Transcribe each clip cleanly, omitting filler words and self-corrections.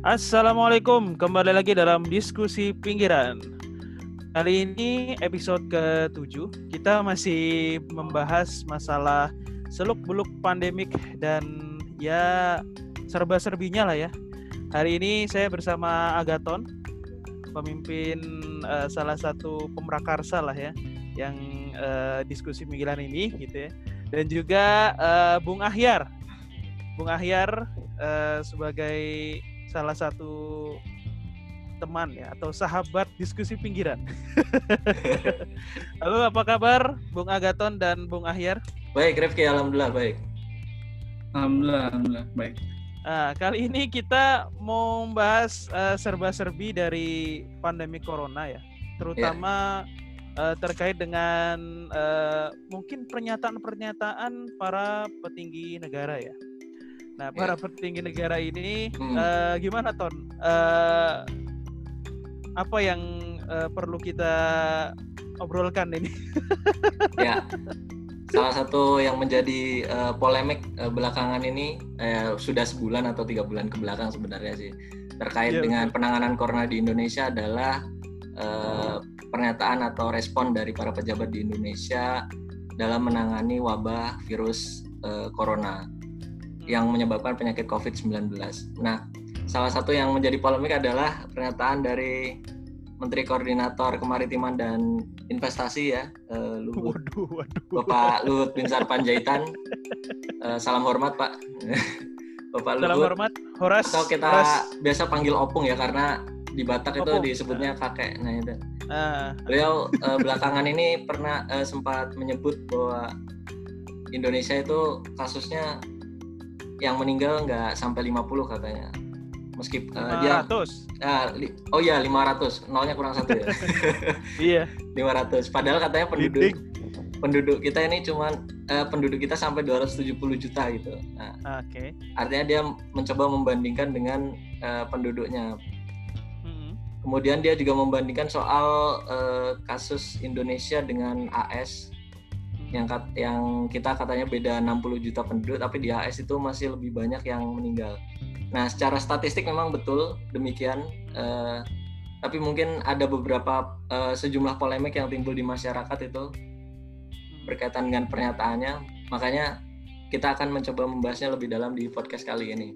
Assalamualaikum, kembali lagi dalam Diskusi Pinggiran. Kali ini episode ke-7, kita masih membahas masalah seluk-beluk pandemik dan ya serba-serbinya lah ya. Hari ini saya bersama Agaton, pemimpin salah satu pemrakarsa lah ya, yang diskusi pinggiran ini gitu ya. Dan juga Bung Ahyar sebagai salah satu teman ya atau sahabat diskusi pinggiran. Halo, apa kabar Bung Agaton dan Bung Ahyar? Baik, Rifki, alhamdulillah baik. Alhamdulillah baik. Kali ini kita mau membahas serba-serbi dari pandemi Corona ya, terutama terkait dengan mungkin pernyataan-pernyataan para petinggi negara ya. Nah, para petinggi negara ini gimana, Ton? Apa yang perlu kita obrolkan ini? Ya, salah satu yang menjadi polemik belakangan ini sudah sebulan atau 3 bulan kebelakang sebenarnya sih terkait dengan penanganan corona di Indonesia adalah pernyataan atau respon dari para pejabat di Indonesia dalam menangani wabah virus corona yang menyebabkan penyakit COVID-19. Nah, salah satu yang menjadi polemik adalah pernyataan dari Menteri Koordinator Kemaritiman dan Investasi ya, Bapak Luhut Binsar Panjaitan. Salam hormat, Pak. Bapak Luhut. Salam hormat, Horas. Atau kita biasa panggil Opung ya, karena di Batak Opung itu disebutnya kakek. Nah, itu. Beliau belakangan ini pernah sempat menyebut bahwa Indonesia itu kasusnya yang meninggal nggak sampai 50 katanya. Meskipun 500. 500. Nolnya kurang 1 ya. Iya. 500. Padahal katanya penduduk kita ini cuman penduduk kita sampai 270 juta gitu. Nah, oke. Artinya dia mencoba membandingkan dengan penduduknya. Kemudian dia juga membandingkan soal kasus Indonesia dengan AS. Yang kita katanya beda 60 juta penduduk, tapi di AS itu masih lebih banyak yang meninggal. Nah, secara statistik memang betul demikian, tapi mungkin ada beberapa sejumlah polemik yang timbul di masyarakat itu berkaitan dengan pernyataannya. Makanya kita akan mencoba membahasnya lebih dalam di podcast kali ini.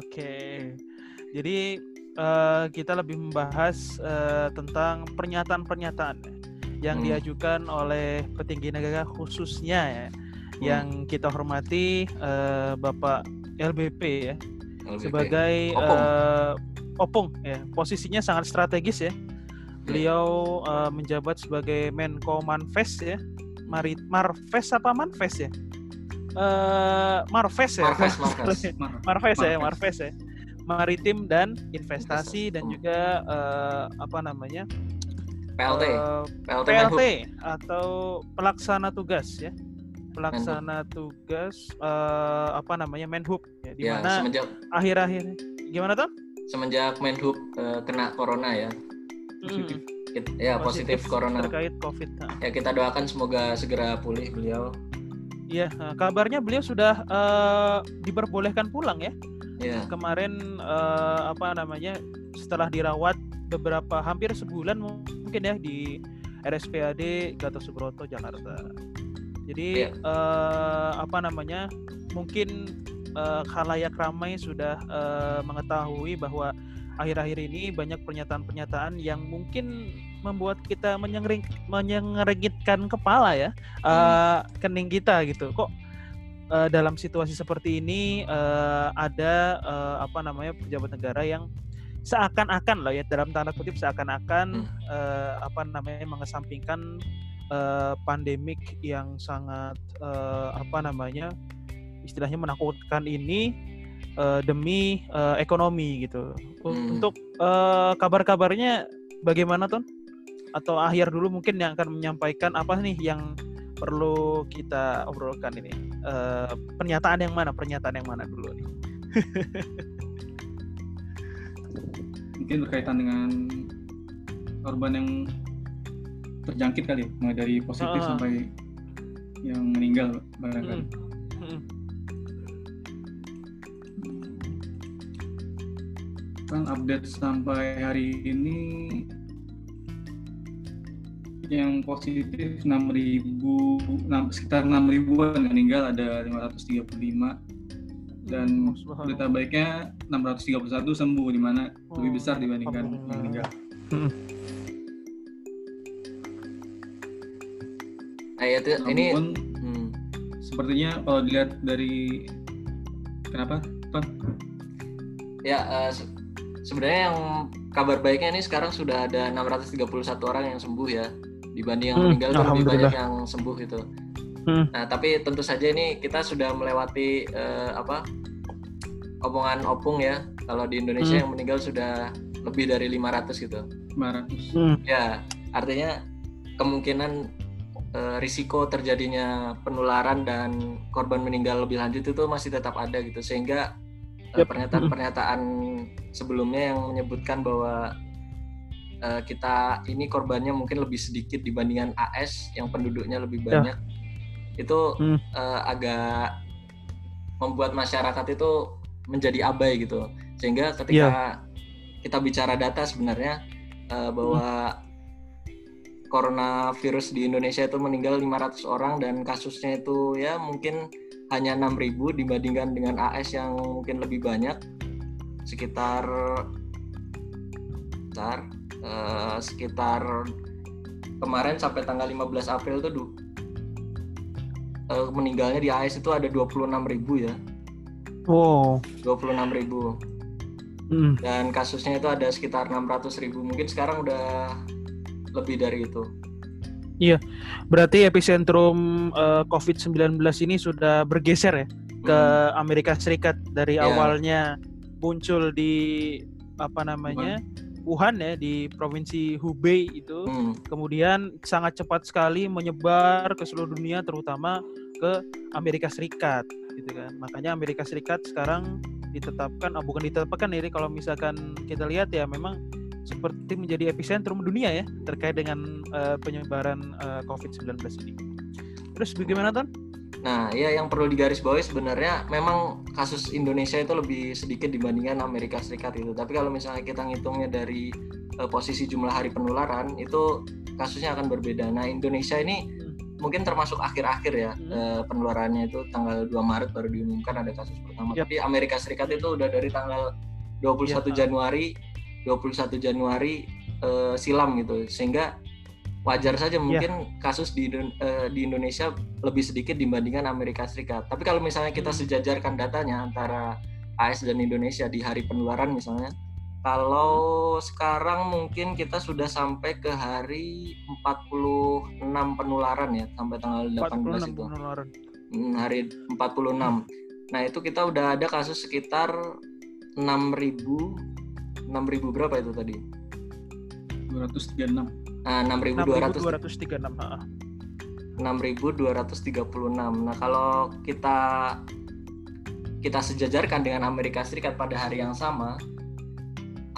Oke, jadi kita lebih membahas tentang pernyataan-pernyataan yang diajukan oleh petinggi negara khususnya ya, yang kita hormati Bapak LBP ya, sebagai Opung ya, posisinya sangat strategis ya. Beliau menjabat sebagai Menko Manfes ya, Marves, Maritim dan Investasi dan juga PLT atau pelaksana tugas ya. Pelaksana Menhub. Tugas Menhub ya, di mana ya, semenjak akhir-akhir gimana tuh? Semenjak Menhub kena corona ya. Ya, positif corona terkait Covid. Ya, kita doakan semoga segera pulih beliau. Iya, kabarnya beliau sudah diperbolehkan pulang ya. Ya. Kemarin setelah dirawat hampir sebulan mungkin ya di RSUD Gatot Subroto Jakarta. Jadi mungkin khalayak ramai sudah mengetahui bahwa akhir-akhir ini banyak pernyataan-pernyataan yang mungkin membuat kita menyengerengitkan kepala ya, kening kita gitu. Kok dalam situasi seperti ini ada pejabat negara yang seakan-akan loh ya, dalam tanda kutip seakan-akan mengesampingkan pandemik yang sangat istilahnya menakutkan ini demi ekonomi gitu. Untuk kabar-kabarnya bagaimana, Ton? Atau Ahyar dulu mungkin yang akan menyampaikan apa nih yang perlu kita obrolkan ini? Pernyataan yang mana dulu nih? Mungkin berkaitan dengan korban yang terjangkit kali ya, mulai dari positif sampai yang meninggal barangkali. update sampai hari ini yang positif 6.000, sekitar 6.000-an yang meninggal, ada 535, dan berita baiknya 631 sembuh, di mana lebih besar dibandingkan yang meninggal. Namun, sepertinya kalau dilihat dari kenapa, Pak? Ya, sebenarnya yang kabar baiknya ini sekarang sudah ada 631 orang yang sembuh ya, dibanding yang meninggal itu lebih banyak yang sembuh gitu. Nah, tapi tentu saja ini kita sudah melewati omongan opung ya, kalau di Indonesia yang meninggal sudah lebih dari 500 gitu. 500. Ya, artinya kemungkinan risiko terjadinya penularan dan korban meninggal lebih lanjut itu masih tetap ada gitu, sehingga pernyataan-pernyataan sebelumnya yang menyebutkan bahwa kita ini korbannya mungkin lebih sedikit dibandingkan AS yang penduduknya lebih banyak, itu agak membuat masyarakat itu menjadi abai gitu, sehingga ketika kita bicara data sebenarnya bahwa coronavirus di Indonesia itu meninggal 500 orang dan kasusnya itu ya mungkin hanya 6.000 dibandingkan dengan AS yang mungkin lebih banyak, sekitar kemarin sampai tanggal 15 April itu meninggalnya di AS itu ada 26.000 ya. Wow. 26.000. Dan kasusnya itu ada sekitar 600.000. Mungkin sekarang udah lebih dari itu. Iya. Berarti epicentrum COVID-19 ini sudah bergeser ya ke Amerika Serikat, dari awalnya muncul di Wuhan ya, di provinsi Hubei itu, kemudian sangat cepat sekali menyebar ke seluruh dunia, terutama ke Amerika Serikat, gitu kan. Makanya Amerika Serikat sekarang bukan ditetapkan ini, kalau misalkan kita lihat ya memang seperti menjadi epicentrum dunia ya terkait dengan penyebaran COVID-19 ini. Terus bagaimana, Ton? Nah, ya yang perlu digarisbawahi sebenarnya memang kasus Indonesia itu lebih sedikit dibandingkan Amerika Serikat itu. Tapi kalau misalnya kita ngitungnya dari posisi jumlah hari penularan, itu kasusnya akan berbeda. Nah, Indonesia ini mungkin termasuk akhir-akhir ya penularannya, itu tanggal 2 Maret baru diumumkan ada kasus pertama. Tapi Amerika Serikat itu udah dari tanggal 21 Januari silam gitu. Sehingga wajar saja mungkin kasus di Indonesia lebih sedikit dibandingkan Amerika Serikat. Tapi kalau misalnya kita sejajarkan datanya antara AS dan Indonesia di hari penularan misalnya, kalau sekarang mungkin kita sudah sampai ke hari 46 penularan ya, sampai tanggal 18 itu. Hari 46. Nah, itu kita udah ada kasus sekitar 6.000 berapa itu tadi? 236. 6.236. 6.236. Nah, kalau kita sejajarkan dengan Amerika Serikat pada hari yang sama,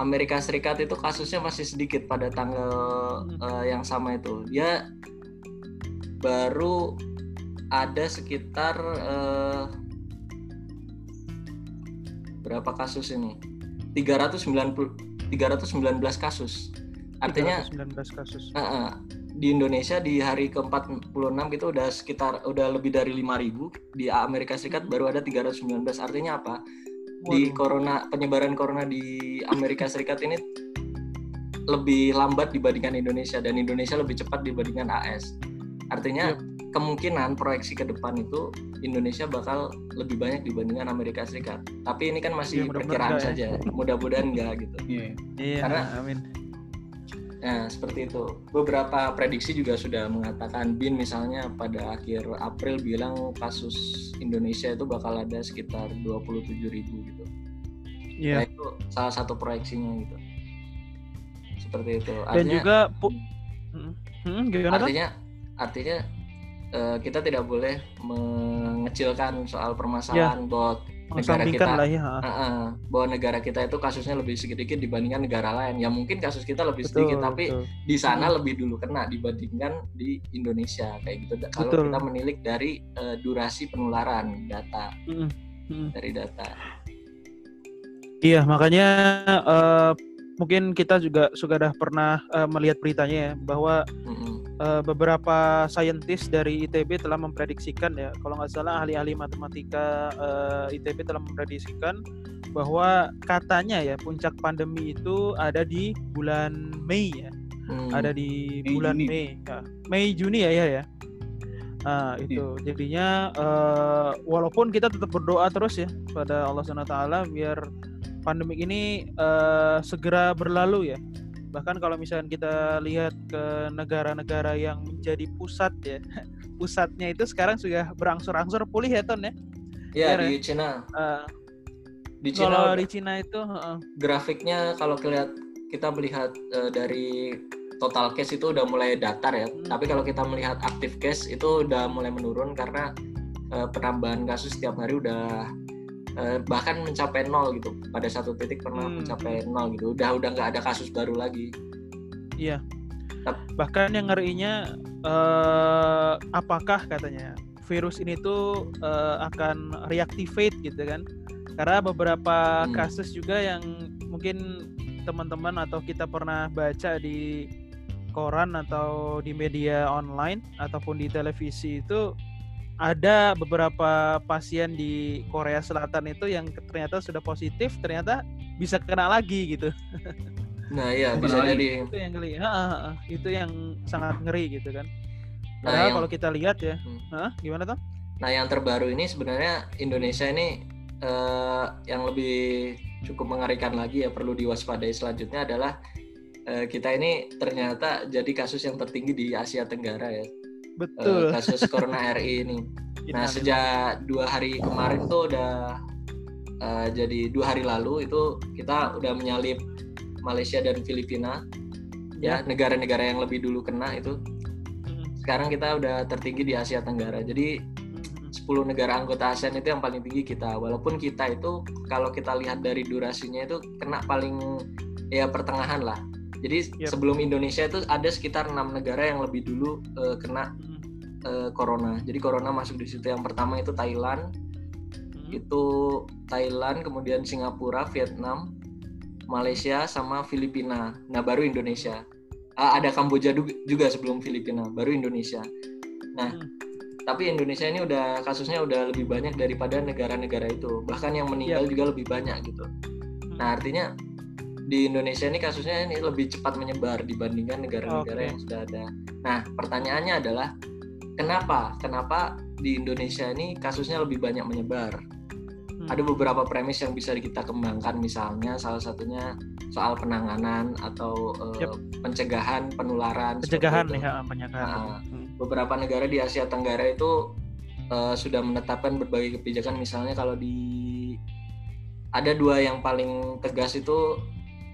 Amerika Serikat itu kasusnya masih sedikit pada tanggal yang sama itu. Dia baru ada sekitar berapa kasus ini? 319 kasus. Artinya 319 kasus. Di Indonesia di hari ke-46 itu udah lebih dari 5.000, di Amerika Serikat baru ada 319. Artinya apa? Di penyebaran corona di Amerika Serikat ini lebih lambat dibandingkan Indonesia, dan Indonesia lebih cepat dibandingkan AS. Artinya kemungkinan proyeksi ke depan itu Indonesia bakal lebih banyak dibandingkan Amerika Serikat. Tapi ini kan masih perkiraan saja. Mudah-mudahan enggak gitu. Iya. Karena amin. Nah, seperti itu. Beberapa prediksi juga sudah mengatakan, BIN misalnya pada akhir April bilang kasus Indonesia itu bakal ada sekitar 27.000 gitu. Nah, itu salah satu proyeksinya gitu. Seperti itu. Artinya, dan juga artinya kita tidak boleh mengecilkan soal permasalahan bahwa negara kita bahwa negara kita itu kasusnya lebih sedikit dibandingkan negara lain. Ya mungkin kasus kita lebih sedikit, tapi di sana lebih dulu kena dibandingkan di Indonesia, kayak gitu. Kalau kita menilik dari durasi penularan, data dari data. Iya, makanya mungkin kita juga sudah pernah melihat beritanya ya, bahwa beberapa saintis dari ITB telah memprediksikan ya, kalau nggak salah ahli-ahli matematika ITB telah memprediksikan bahwa katanya ya puncak pandemi itu ada di bulan Mei ya, ada di bulan Mei, Mei Juni ya ya. Nah, itu jadinya walaupun kita tetap berdoa terus ya pada Allah Subhanahu wa Ta'ala biar pandemi ini segera berlalu ya. Bahkan kalau misalnya kita lihat ke negara-negara yang menjadi pusat ya, pusatnya itu sekarang sudah berangsur-angsur pulih ya Ton ya. Iya, di China. Di China. Kalau di China itu grafiknya kalau kita melihat dari total case itu udah mulai datar ya. Tapi kalau kita melihat active case itu udah mulai menurun karena penambahan kasus setiap hari udah bahkan mencapai 0 gitu. Pada satu titik pernah mencapai 0 gitu. Udah nggak ada kasus baru lagi. Iya. Bahkan yang ngerinya apakah katanya virus ini tuh akan reactivate gitu kan? Karena beberapa kasus juga yang mungkin teman-teman atau kita pernah baca di koran atau di media online ataupun di televisi itu ada beberapa pasien di Korea Selatan itu yang ternyata sudah positif ternyata bisa kena lagi gitu. Nah iya bisa jadi. Itu yang ngeri. Itu yang sangat ngeri gitu kan. Nah, kalau kita lihat ya, gimana Tom? Nah yang terbaru ini sebenarnya Indonesia ini yang lebih cukup mengerikan lagi ya, perlu diwaspadai selanjutnya adalah kita ini ternyata jadi kasus yang tertinggi di Asia Tenggara ya. Betul. Kasus Corona RI ini. Nah sejak 2 hari kemarin tuh udah jadi 2 hari lalu itu kita udah menyalip Malaysia dan Filipina ya, negara-negara yang lebih dulu kena itu. Sekarang kita udah tertinggi di Asia Tenggara. Jadi 10 negara anggota ASEAN itu yang paling tinggi kita, walaupun kita itu kalau kita lihat dari durasinya itu kena paling ya pertengahan lah. Jadi sebelum Indonesia itu ada sekitar 6 negara yang lebih dulu kena corona. Jadi corona masuk di situ. Yang pertama itu Thailand, kemudian Singapura, Vietnam, Malaysia sama Filipina. Nah baru Indonesia. Ada Kamboja juga sebelum Filipina, baru Indonesia. Nah tapi Indonesia ini udah kasusnya udah lebih banyak daripada negara-negara itu. Bahkan yang meninggal juga lebih banyak gitu. Nah, artinya di Indonesia ini kasusnya ini lebih cepat menyebar dibandingkan negara-negara yang sudah ada. Nah, pertanyaannya adalah kenapa di Indonesia ini kasusnya lebih banyak menyebar? Ada beberapa premis yang bisa kita kembangkan, misalnya salah satunya soal penanganan atau pencegahan penularan. Pencegahan nih, penyebaran. Beberapa negara di Asia Tenggara itu sudah menetapkan berbagai kebijakan, misalnya kalau ada 2 yang paling tegas itu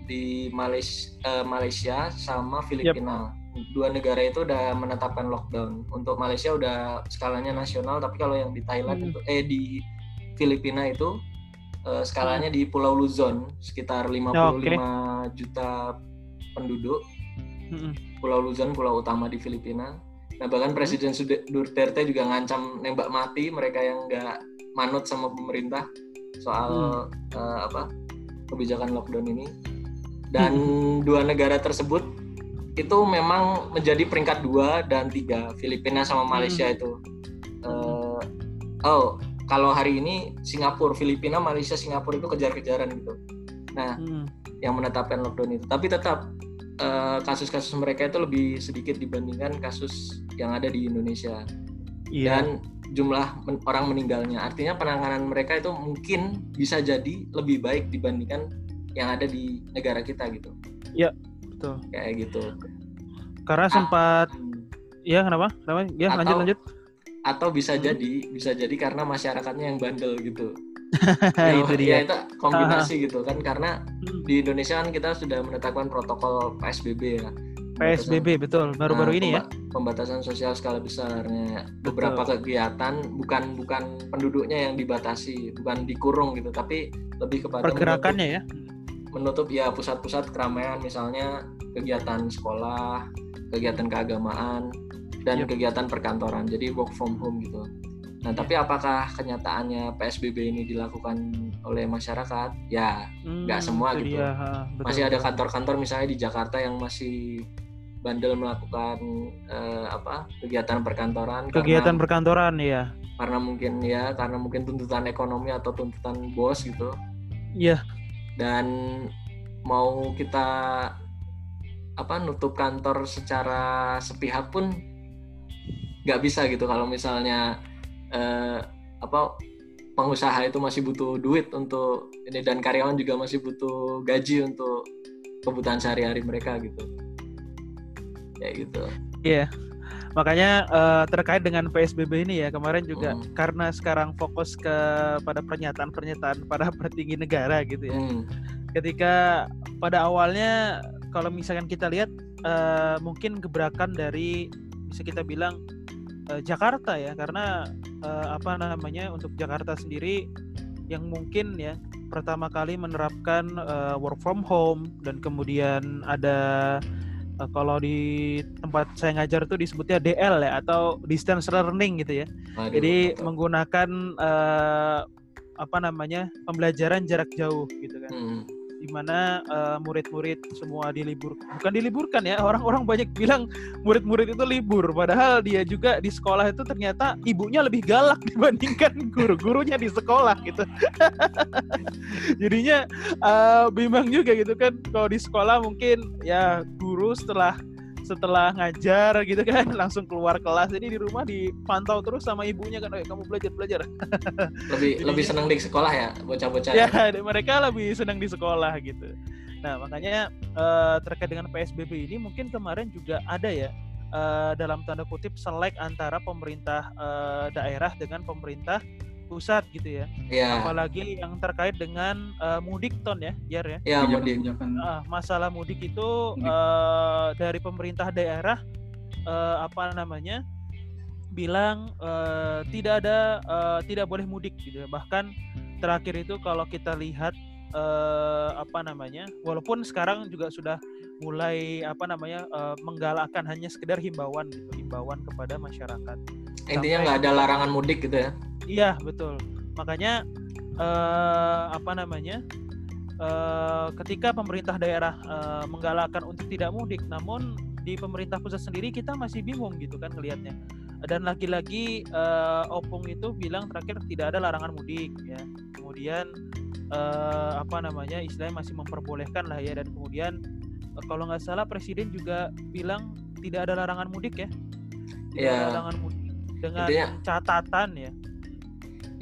di Malaysia sama Filipina. 2 negara itu udah menetapkan lockdown. Untuk Malaysia udah skalanya nasional, tapi kalau yang di Thailand itu di Filipina itu skalanya di Pulau Luzon sekitar 55 juta penduduk. Pulau Luzon pulau utama di Filipina. Nah bahkan Presiden Duterte juga ngancam nembak mati mereka yang nggak manut sama pemerintah soal kebijakan lockdown ini. Dan 2 negara tersebut itu memang menjadi peringkat 2 dan 3, Filipina sama Malaysia itu. Kalau hari ini Singapura, Filipina, Malaysia, Singapura itu kejar-kejaran gitu. Nah yang menetapkan lockdown itu, tapi tetap kasus-kasus mereka itu lebih sedikit dibandingkan kasus yang ada di Indonesia. Dan jumlah orang meninggalnya, artinya penanganan mereka itu mungkin bisa jadi lebih baik dibandingkan yang ada di negara kita gitu. Iya, betul. Kayak gitu. Karena sempat ya kenapa? Ya atau, lanjut. Atau bisa jadi karena masyarakatnya yang bandel gitu. Ya, itu dia. Ya, itu kombinasi gitu kan, karena di Indonesia kan kita sudah menetapkan protokol PSBB ya. PSBB betul, baru-baru ini ya. Pembatasan sosial skala besarnya. Beberapa kegiatan bukan penduduknya yang dibatasi, bukan dikurung gitu, tapi lebih kepada pergerakannya menutup ya pusat-pusat keramaian, misalnya kegiatan sekolah, kegiatan keagamaan dan kegiatan perkantoran. Jadi work from home gitu. Nah, tapi apakah kenyataannya PSBB ini dilakukan oleh masyarakat? Ya, nggak semua gitu. Iya, betul. Masih ada kantor-kantor misalnya di Jakarta yang masih bandel melakukan kegiatan perkantoran ya. Karena mungkin tuntutan ekonomi atau tuntutan bos gitu. Iya. Dan mau kita nutup kantor secara sepihak pun nggak bisa gitu kalau misalnya pengusaha itu masih butuh duit untuk ini dan karyawan juga masih butuh gaji untuk kebutuhan sehari-hari mereka gitu ya gitu. Iya, makanya terkait dengan PSBB ini ya kemarin juga karena sekarang fokus kepada pernyataan-pernyataan para petinggi negara gitu ya. Ketika pada awalnya kalau misalkan kita lihat mungkin gebrakan dari bisa kita bilang Jakarta ya, karena untuk Jakarta sendiri yang mungkin ya pertama kali menerapkan work from home, dan kemudian ada kalau di tempat saya ngajar itu disebutnya DL ya, atau distance learning gitu ya. Jadi menggunakan pembelajaran jarak jauh gitu kan. Di mana murid-murid semua bukan diliburkan ya, orang-orang banyak bilang murid-murid itu libur, padahal dia juga di sekolah itu ternyata ibunya lebih galak dibandingkan guru-gurunya di sekolah gitu. Jadinya bimbang juga gitu kan, kalau di sekolah mungkin ya guru setelah ngajar gitu kan langsung keluar kelas, jadi di rumah dipantau terus sama ibunya kan, kamu belajar lebih senang di sekolah ya bocah-bocah ya, mereka lebih senang di sekolah gitu. Nah makanya terkait dengan PSBB ini mungkin kemarin juga ada ya dalam tanda kutip selek antara pemerintah daerah dengan pemerintah pusat gitu ya. Apalagi yang terkait dengan mudik ton ya, Jar ya. Ya mudik. Masalah mudik itu dari pemerintah daerah bilang tidak ada tidak boleh mudik gitu. Bahkan terakhir itu kalau kita lihat walaupun sekarang juga sudah mulai menggalakkan hanya sekedar himbauan gitu, himbauan kepada masyarakat. Intinya nggak ada larangan mudik gitu ya. Iya betul, makanya ketika pemerintah daerah menggalakkan untuk tidak mudik, namun di pemerintah pusat sendiri kita masih bingung gitu kan ngelihatnya. Dan lagi-lagi Opung itu bilang terakhir tidak ada larangan mudik ya. Kemudian istilahnya masih memperbolehkan lah ya. Dan kemudian kalau nggak salah presiden juga bilang tidak ada larangan mudik ya. Tidak ada larangan mudik. Dengan intinya, catatan ya.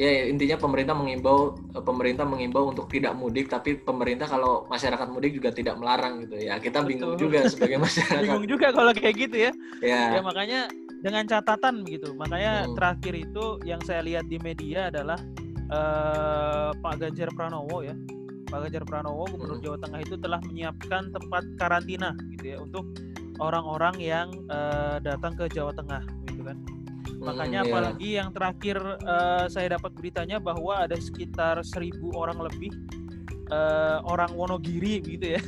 Ya intinya pemerintah mengimbau untuk tidak mudik, tapi pemerintah kalau masyarakat mudik juga tidak melarang gitu ya. Kita bingung juga sebagai masyarakat. Bingung juga kalau kayak gitu ya. Ya makanya dengan catatan gitu. Makanya terakhir itu yang saya lihat di media adalah Pak Ganjar Pranowo ya. Pak Ganjar Pranowo Gubernur Jawa Tengah itu telah menyiapkan tempat karantina gitu ya untuk orang-orang yang datang ke Jawa Tengah gitu kan. Makanya apalagi yang terakhir saya dapat beritanya bahwa ada sekitar 1.000 orang lebih orang Wonogiri gitu ya.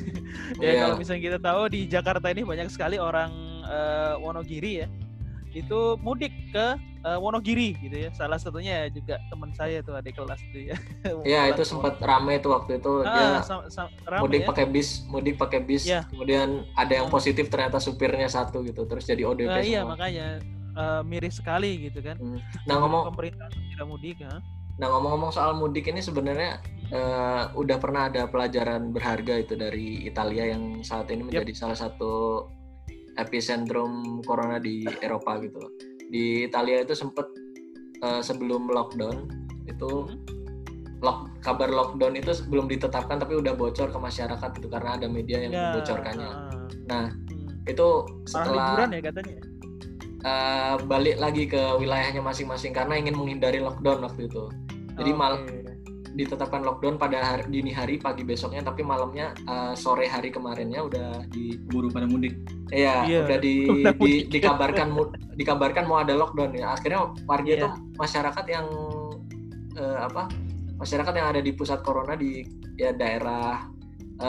Kalau misalnya kita tahu di Jakarta ini banyak sekali orang Wonogiri ya. Itu mudik ke Wonogiri gitu ya. Salah satunya juga teman saya tuh adik kelas tuh ya. Iya, itu sempat rame tuh waktu itu dia mudik pakai bis, Kemudian ada yang positif ternyata supirnya satu gitu. Terus jadi ODP semua. Iya, makanya miris sekali gitu kan. Nah pemerintah tidak mudik ya. Nah ngomong-ngomong soal mudik ini sebenarnya udah pernah ada pelajaran berharga itu dari Italia yang saat ini menjadi salah satu epicentrum corona di Eropa gitu. Di Italia itu sempat sebelum lockdown itu kabar lockdown itu belum ditetapkan tapi udah bocor ke masyarakat gitu karena ada media yang membocorkannya. Nah itu setelah liburan ya katanya. Balik lagi ke wilayahnya masing-masing karena ingin menghindari lockdown waktu itu. Jadi malam ditetapkan lockdown pada dini hari pagi besoknya, tapi malamnya sore hari kemarinnya udah diburu pada mudik. Iya, udah dikabarkan mau ada lockdown ya. Akhirnya warga itu masyarakat yang masyarakat yang ada di pusat corona di daerah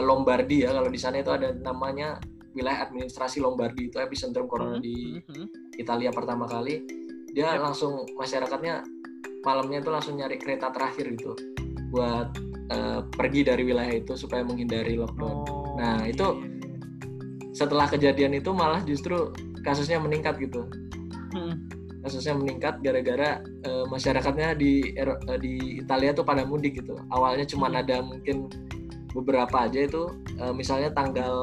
Lombardy ya, kalau di sana itu ada namanya wilayah administrasi Lombardy, itu epicentrum corona di Italia pertama kali. Dia langsung masyarakatnya malamnya itu langsung nyari kereta terakhir gitu buat pergi dari wilayah itu supaya menghindari lockdown. Nah itu setelah kejadian itu malah justru kasusnya meningkat gitu. Kasusnya meningkat gara-gara masyarakatnya di Italia tuh pada mudik gitu. Awalnya cuma ada mungkin beberapa aja itu, misalnya tanggal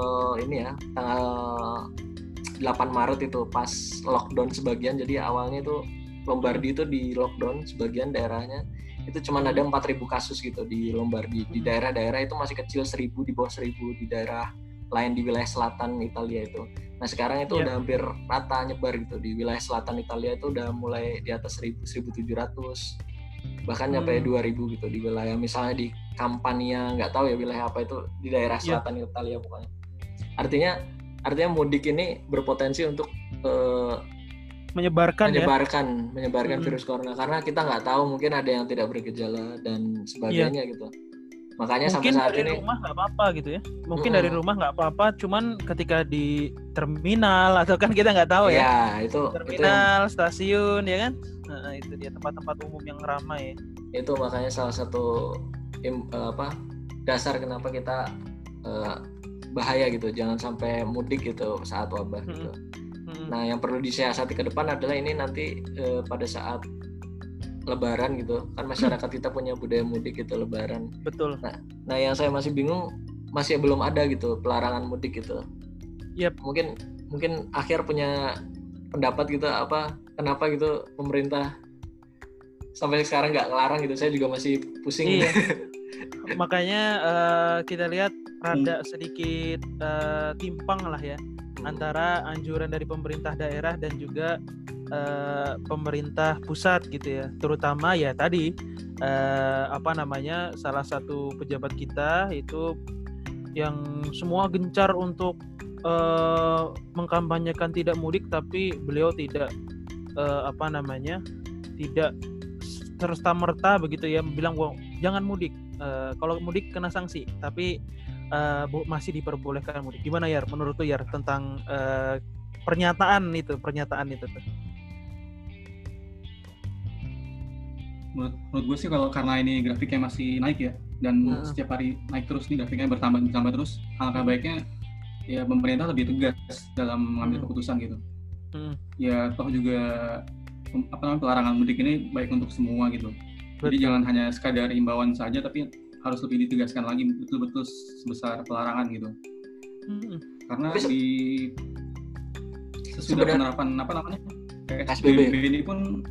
8 Maret itu pas lockdown sebagian, jadi awalnya itu Lombardy itu di lockdown sebagian daerahnya, itu cuma ada 4.000 kasus gitu di Lombardy. Di daerah-daerah itu masih kecil, 1.000, di bawah 1.000, di daerah lain di wilayah selatan Italia itu. Nah sekarang itu udah hampir rata nyebar gitu, di wilayah selatan Italia itu udah mulai di atas 1.000, 1.700. Bahkan nyampe 2.000 gitu di wilayah, misalnya di Campania, nggak tahu ya wilayah apa itu, di daerah selatan Italia pokoknya. Artinya mudik ini berpotensi untuk menyebarkan virus corona, karena kita nggak tahu, mungkin ada yang tidak bergejala dan sebagainya gitu. Makanya mungkin sampai saat ini rumah nggak apa-apa gitu ya, mungkin dari rumah nggak apa-apa, cuman ketika di terminal atau kan kita nggak tahu ya itu terminal, stasiun ya kan. Nah, itu dia tempat-tempat umum yang ramai. Itu makanya salah satu dasar kenapa kita bahaya gitu, jangan sampai mudik gitu saat wabah gitu. Nah, yang perlu disiasati ke depan adalah ini nanti pada saat Lebaran gitu kan, masyarakat kita punya budaya mudik gitu Lebaran. Betul. Nah yang saya masih bingung, masih belum ada gitu pelarangan mudik gitu. Yep. Mungkin akhir punya pendapat gitu, apa kenapa gitu pemerintah sampai sekarang nggak ngelarang gitu, saya juga masih pusing. Iya. Makanya kita lihat rada sedikit timpang lah ya antara anjuran dari pemerintah daerah dan juga pemerintah pusat gitu ya, terutama ya tadi salah satu pejabat kita itu yang semua gencar untuk mengkampanyekan tidak mudik, tapi beliau tidak serta-merta begitu ya, bilang jangan mudik, kalau mudik kena sanksi, tapi masih diperbolehkan mudik. Gimana Yar, menurut lu Yar tentang pernyataan itu tuh? Menurut gue sih kalau karena ini grafiknya masih naik ya, dan setiap hari naik terus nih grafiknya, bertambah terus, alangkah baiknya ya pemerintah lebih tegas dalam mengambil keputusan gitu. Ya toh juga pelarangan mudik ini baik untuk semua gitu. Jadi jangan hanya sekadar imbauan saja, tapi harus lebih ditegaskan lagi, betul-betul sebesar pelarangan gitu. Karena di sesudah penerapan PSBB ini pun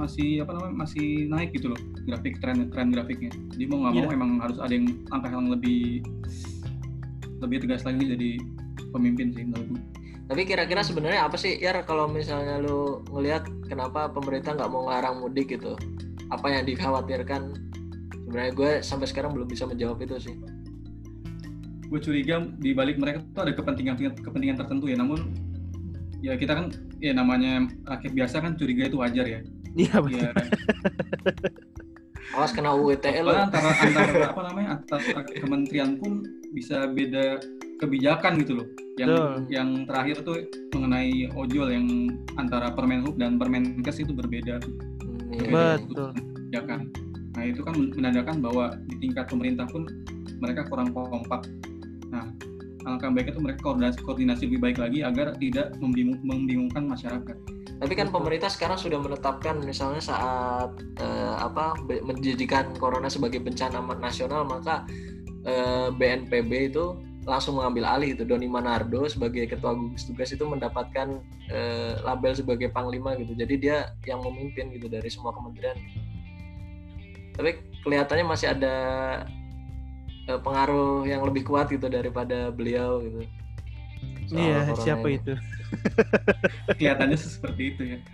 masih naik gitu loh grafik, tren grafiknya. Jadi mau nggak mau emang harus ada yang langkah yang lebih tegas lagi jadi pemimpin sih menurut gue. Tapi kira-kira sebenarnya apa sih Yar, kalau misalnya lu ngelihat kenapa pemerintah nggak mau ngelarang mudik gitu? Apa yang dikhawatirkan? Sebenarnya gue sampai sekarang belum bisa menjawab itu sih. Gue curiga di balik mereka tuh ada kepentingan tertentu ya. Namun ya kita kan ya namanya rakyat biasa kan curiga itu wajar ya. Iya betul. Ya. Awas kena UITE lo. Antara kementerian pun bisa beda kebijakan gitu loh. Yang terakhir tuh mengenai ojol yang antara Permenhub dan Permenkes itu berbeda. Betul. Kebijakan. Nah, itu kan menandakan bahwa di tingkat pemerintah pun mereka kurang kompak. Nah, alangkah baiknya tuh mereka koordinasi lebih baik lagi agar tidak membingungkan masyarakat. Tapi kan pemerintah sekarang sudah menetapkan misalnya saat menjadikan corona sebagai bencana nasional, maka BNPB itu langsung mengambil alih itu. Doni Manardo sebagai ketua gugus tugas itu mendapatkan label sebagai panglima gitu. Jadi dia yang memimpin gitu dari semua kementerian. Tapi kelihatannya masih ada pengaruh yang lebih kuat gitu daripada beliau gitu. Iya, siapa ini. Itu? Kelihatannya seperti itu ya.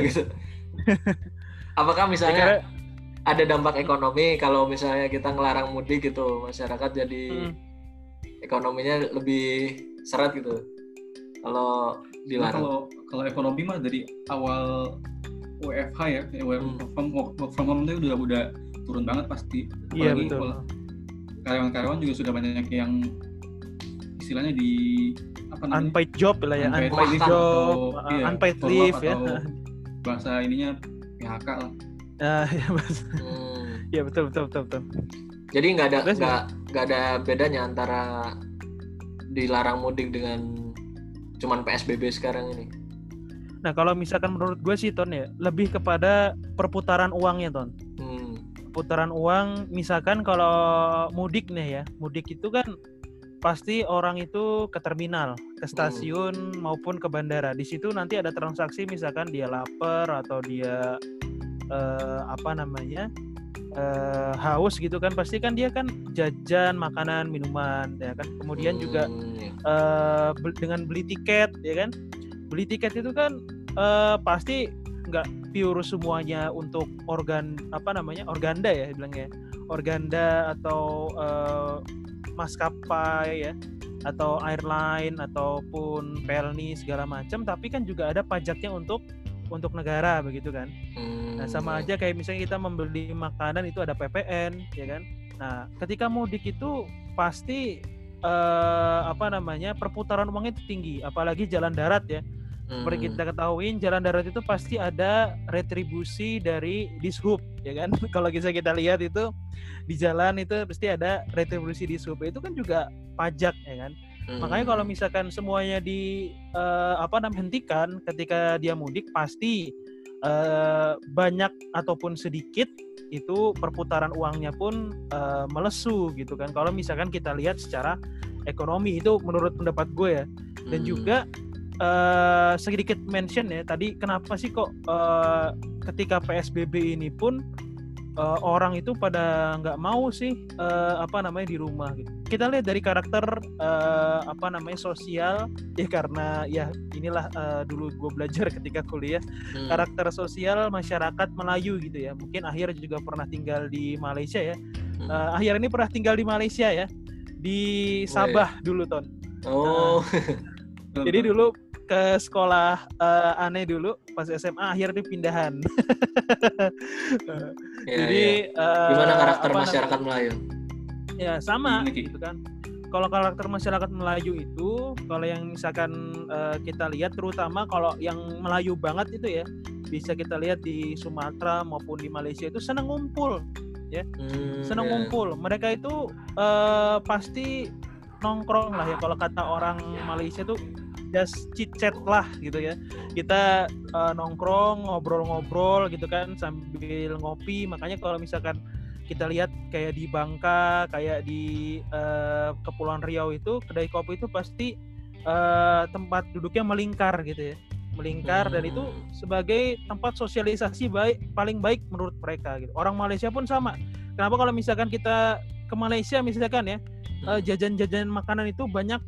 Gitu. Apakah misalnya ada dampak ekonomi kalau misalnya kita ngelarang mudik gitu, masyarakat jadi ekonominya lebih seret gitu? Kalau dilarang. Kalau ekonomi mah dari awal WFH ya, work from home itu udah turun banget pasti. Apalagi karyawan-karyawan juga sudah banyak yang istilahnya di unpaid job lah ya, unpaid leave atau bahasa ininya PHK lah. Ya, ya betul. Jadi nggak ada bedanya antara dilarang mudik dengan cuman PSBB sekarang ini. Nah kalau misalkan menurut gue sih Ton ya, lebih kepada perputaran uangnya Ton. Perputaran uang, misalkan kalau mudik nih ya, mudik itu kan pasti orang itu ke terminal, ke stasiun maupun ke bandara. Di situ nanti ada transaksi, misalkan dia lapar atau dia haus gitu kan, pasti kan dia kan jajan makanan minuman ya kan, kemudian juga dengan beli tiket ya kan, beli tiket itu kan pasti nggak pure semuanya untuk organda ya bilangnya, organda atau maskapai ya, atau airline ataupun pelni segala macam, tapi kan juga ada pajaknya untuk negara begitu kan. Nah sama aja kayak misalnya kita membeli makanan itu ada PPN ya kan. Nah ketika mudik itu pasti perputaran uangnya itu tinggi, apalagi jalan darat ya. Seperti kita ketahuin jalan darat itu pasti ada retribusi dari Dishub ya kan. Kalau bisa kita lihat itu di jalan itu pasti ada retribusi Dishub, itu kan juga pajak ya kan. Makanya kalau misalkan semuanya dihentikan ketika dia mudik, pasti banyak ataupun sedikit itu perputaran uangnya pun melesu gitu kan. Kalau misalkan kita lihat secara ekonomi, itu menurut pendapat gue ya. Dan juga sedikit mention ya tadi, kenapa sih kok ketika PSBB ini pun orang itu pada nggak mau sih di rumah gitu. Kita lihat dari karakter sosial ya, karena ya inilah dulu gue belajar ketika kuliah, karakter sosial masyarakat Melayu gitu ya. Mungkin Ahyar juga pernah tinggal di Malaysia ya. Ahyar ini pernah tinggal di Malaysia ya, di Sabah dulu Ton. Jadi dulu ke sekolah aneh dulu pas SMA, akhirnya pindahan. Jadi gimana karakter masyarakat Melayu? Ya sama gitu kan. Kalau karakter masyarakat Melayu itu, kalau yang misalkan kita lihat, terutama kalau yang Melayu banget itu ya, bisa kita lihat di Sumatera maupun di Malaysia, itu senang ngumpul ya. Ngumpul. Mereka itu pasti nongkrong lah ya, kalau kata orang Malaysia tuh just chit-chat lah gitu ya. Kita nongkrong, ngobrol-ngobrol gitu kan sambil ngopi. Makanya kalau misalkan kita lihat kayak di Bangka, kayak di Kepulauan Riau itu, kedai kopi itu pasti tempat duduknya melingkar gitu ya. Melingkar, dan itu sebagai tempat sosialisasi paling baik menurut mereka gitu. Orang Malaysia pun sama. Kenapa kalau misalkan kita ke Malaysia misalkan ya, jajan-jajan makanan itu banyak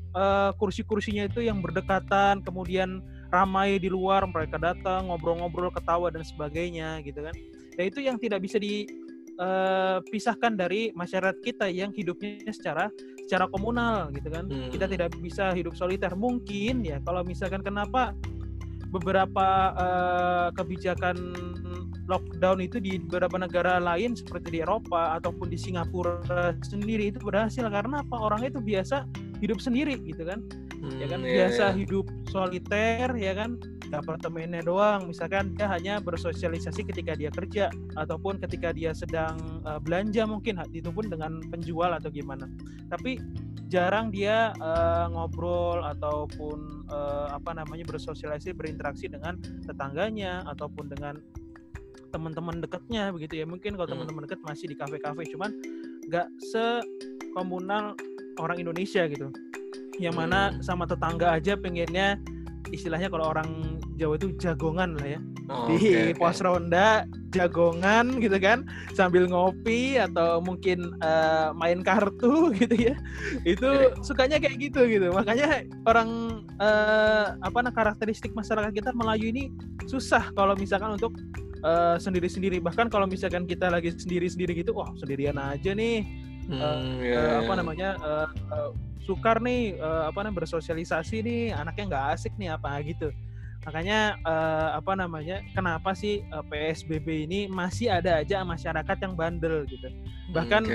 kursi-kursinya itu yang berdekatan, kemudian ramai di luar, mereka datang ngobrol-ngobrol, ketawa dan sebagainya gitu kan. Nah itu yang tidak bisa dipisahkan dari masyarakat kita yang hidupnya secara komunal gitu kan. Kita tidak bisa hidup soliter mungkin ya. Kalau misalkan kenapa beberapa kebijakan lockdown itu di beberapa negara lain seperti di Eropa ataupun di Singapura sendiri itu berhasil, karena apa, orang itu biasa hidup sendiri gitu kan. Ya kan biasa hidup soliter ya kan, dapat temennya doang, misalkan dia hanya bersosialisasi ketika dia kerja ataupun ketika dia sedang belanja, mungkin itu pun dengan penjual atau gimana, tapi jarang dia ngobrol ataupun bersosialisasi, berinteraksi dengan tetangganya ataupun dengan teman-teman dekatnya begitu ya. Mungkin kalau teman-teman dekat masih di kafe-kafe, cuman nggak sekomunal orang Indonesia gitu, yang mana sama tetangga aja pengennya, istilahnya kalau orang Jawa itu jagongan lah ya. Pos ronda jagongan gitu kan, sambil ngopi atau mungkin main kartu gitu ya. Itu sukanya kayak gitu. Makanya orang karakteristik masyarakat kita Melayu ini susah kalau misalkan untuk sendiri-sendiri. Bahkan kalau misalkan kita lagi sendiri-sendiri gitu, wah sendirian aja nih, sukar nih, bersosialisasi nih, anaknya nggak asik nih apa gitu. Makanya kenapa sih PSBB ini masih ada aja masyarakat yang bandel gitu. Bahkan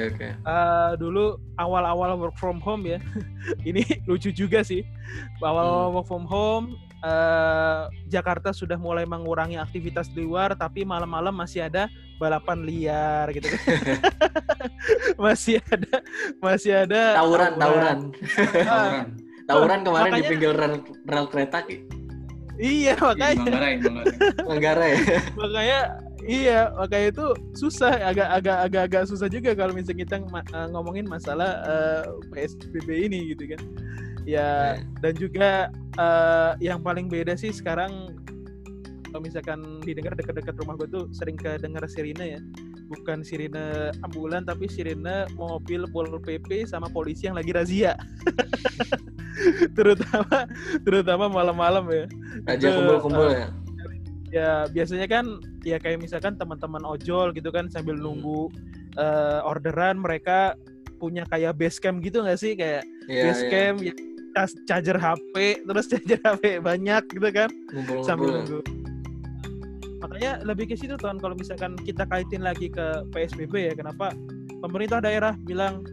dulu awal-awal work from home ya, ini lucu juga sih, awal work from home Jakarta sudah mulai mengurangi aktivitas di luar, tapi malam-malam masih ada balapan liar gitu. masih ada tawuran kemarin makanya, di pinggir rel kereta. Iya, makanya. Manggarai. Makanya iya, makanya itu susah, agak susah juga kalau misalnya kita ngomongin masalah PSBB ini gitu kan. Ya, dan juga yang paling beda sih sekarang kalau misalkan didengar dekat-dekat rumah gue tuh sering kedengar sirine ya. Bukan sirine ambulan tapi sirine mobil Pol PP sama polisi yang lagi razia. terutama malam-malam ya. Aja kumpul-kumpul ya. Ya biasanya kan ya kayak misalkan teman-teman ojol gitu kan sambil nunggu orderan, mereka punya kayak base camp gitu nggak sih, kayak base camp ya, charger HP banyak gitu kan, sambil nunggu. Makanya lebih ke situ kan kalau misalkan kita kaitin lagi ke PSBB ya, kenapa pemerintah daerah bilang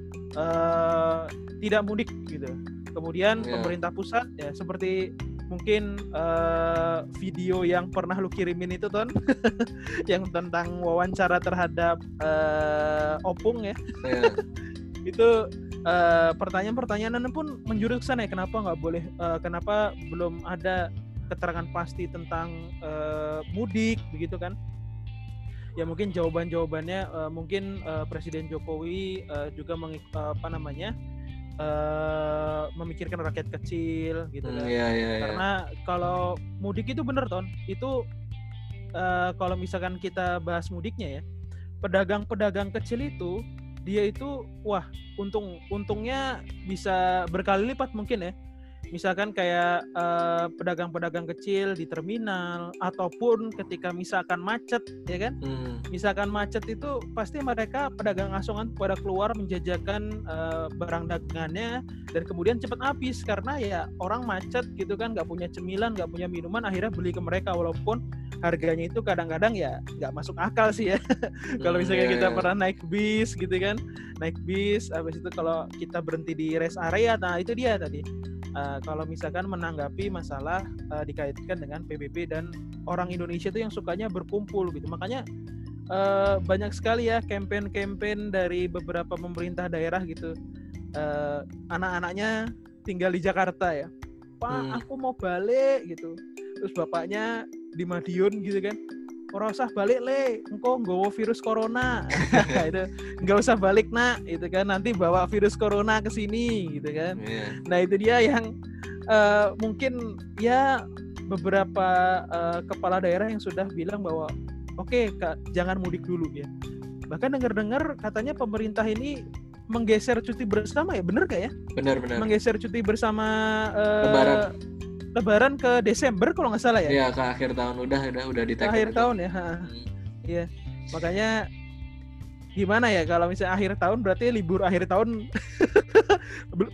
tidak mudik gitu. Kemudian pemerintah pusat ya seperti mungkin video yang pernah lu kirimin itu Ton yang tentang wawancara terhadap Opung ya. Itu pertanyaan-pertanyaan pun menjurus ke sana ya, kenapa nggak boleh, kenapa belum ada keterangan pasti tentang mudik begitu kan. Ya mungkin jawabannya mungkin Presiden Jokowi juga memikirkan rakyat kecil gitu kan. Karena kalau mudik itu bener Ton, itu kalau misalkan kita bahas mudiknya ya, pedagang-pedagang kecil itu dia itu wah untungnya bisa berkali lipat mungkin ya. Misalkan kayak pedagang-pedagang kecil di terminal ataupun ketika misalkan macet ya kan. Misalkan macet itu pasti mereka pedagang asongan pada keluar menjajakan barang dagangannya dan kemudian cepat habis karena ya orang macet gitu kan, nggak punya cemilan, nggak punya minuman, akhirnya beli ke mereka walaupun harganya itu kadang-kadang ya nggak masuk akal sih ya. Kalau misalnya kita pernah naik bis gitu kan, naik bis habis itu kalau kita berhenti di rest area, nah itu dia tadi. Kalau misalkan menanggapi masalah dikaitkan dengan PBB dan orang Indonesia itu yang sukanya berkumpul gitu. Makanya banyak sekali ya kampanye-kampanye dari beberapa pemerintah daerah gitu. Anak-anaknya tinggal di Jakarta ya. Pak, aku mau balik gitu. Terus bapaknya di Madiun gitu kan. Ora usah balik le, engko nggawa virus corona. Itu enggak usah balik nak, itu kan nanti bawa virus corona ke sini gitu kan. Nah, itu dia yang mungkin ya beberapa kepala daerah yang sudah bilang bahwa oke, jangan mudik dulu ya. Bahkan dengar-dengar katanya pemerintah ini menggeser cuti bersama ya, benar enggak ya? Benar. Menggeser cuti bersama Lebaran ke Desember kalau nggak salah ya? Iya, ke akhir tahun udah ditekan. Akhir aja. Tahun ya, iya. Makanya gimana ya kalau misalnya akhir tahun berarti libur akhir tahun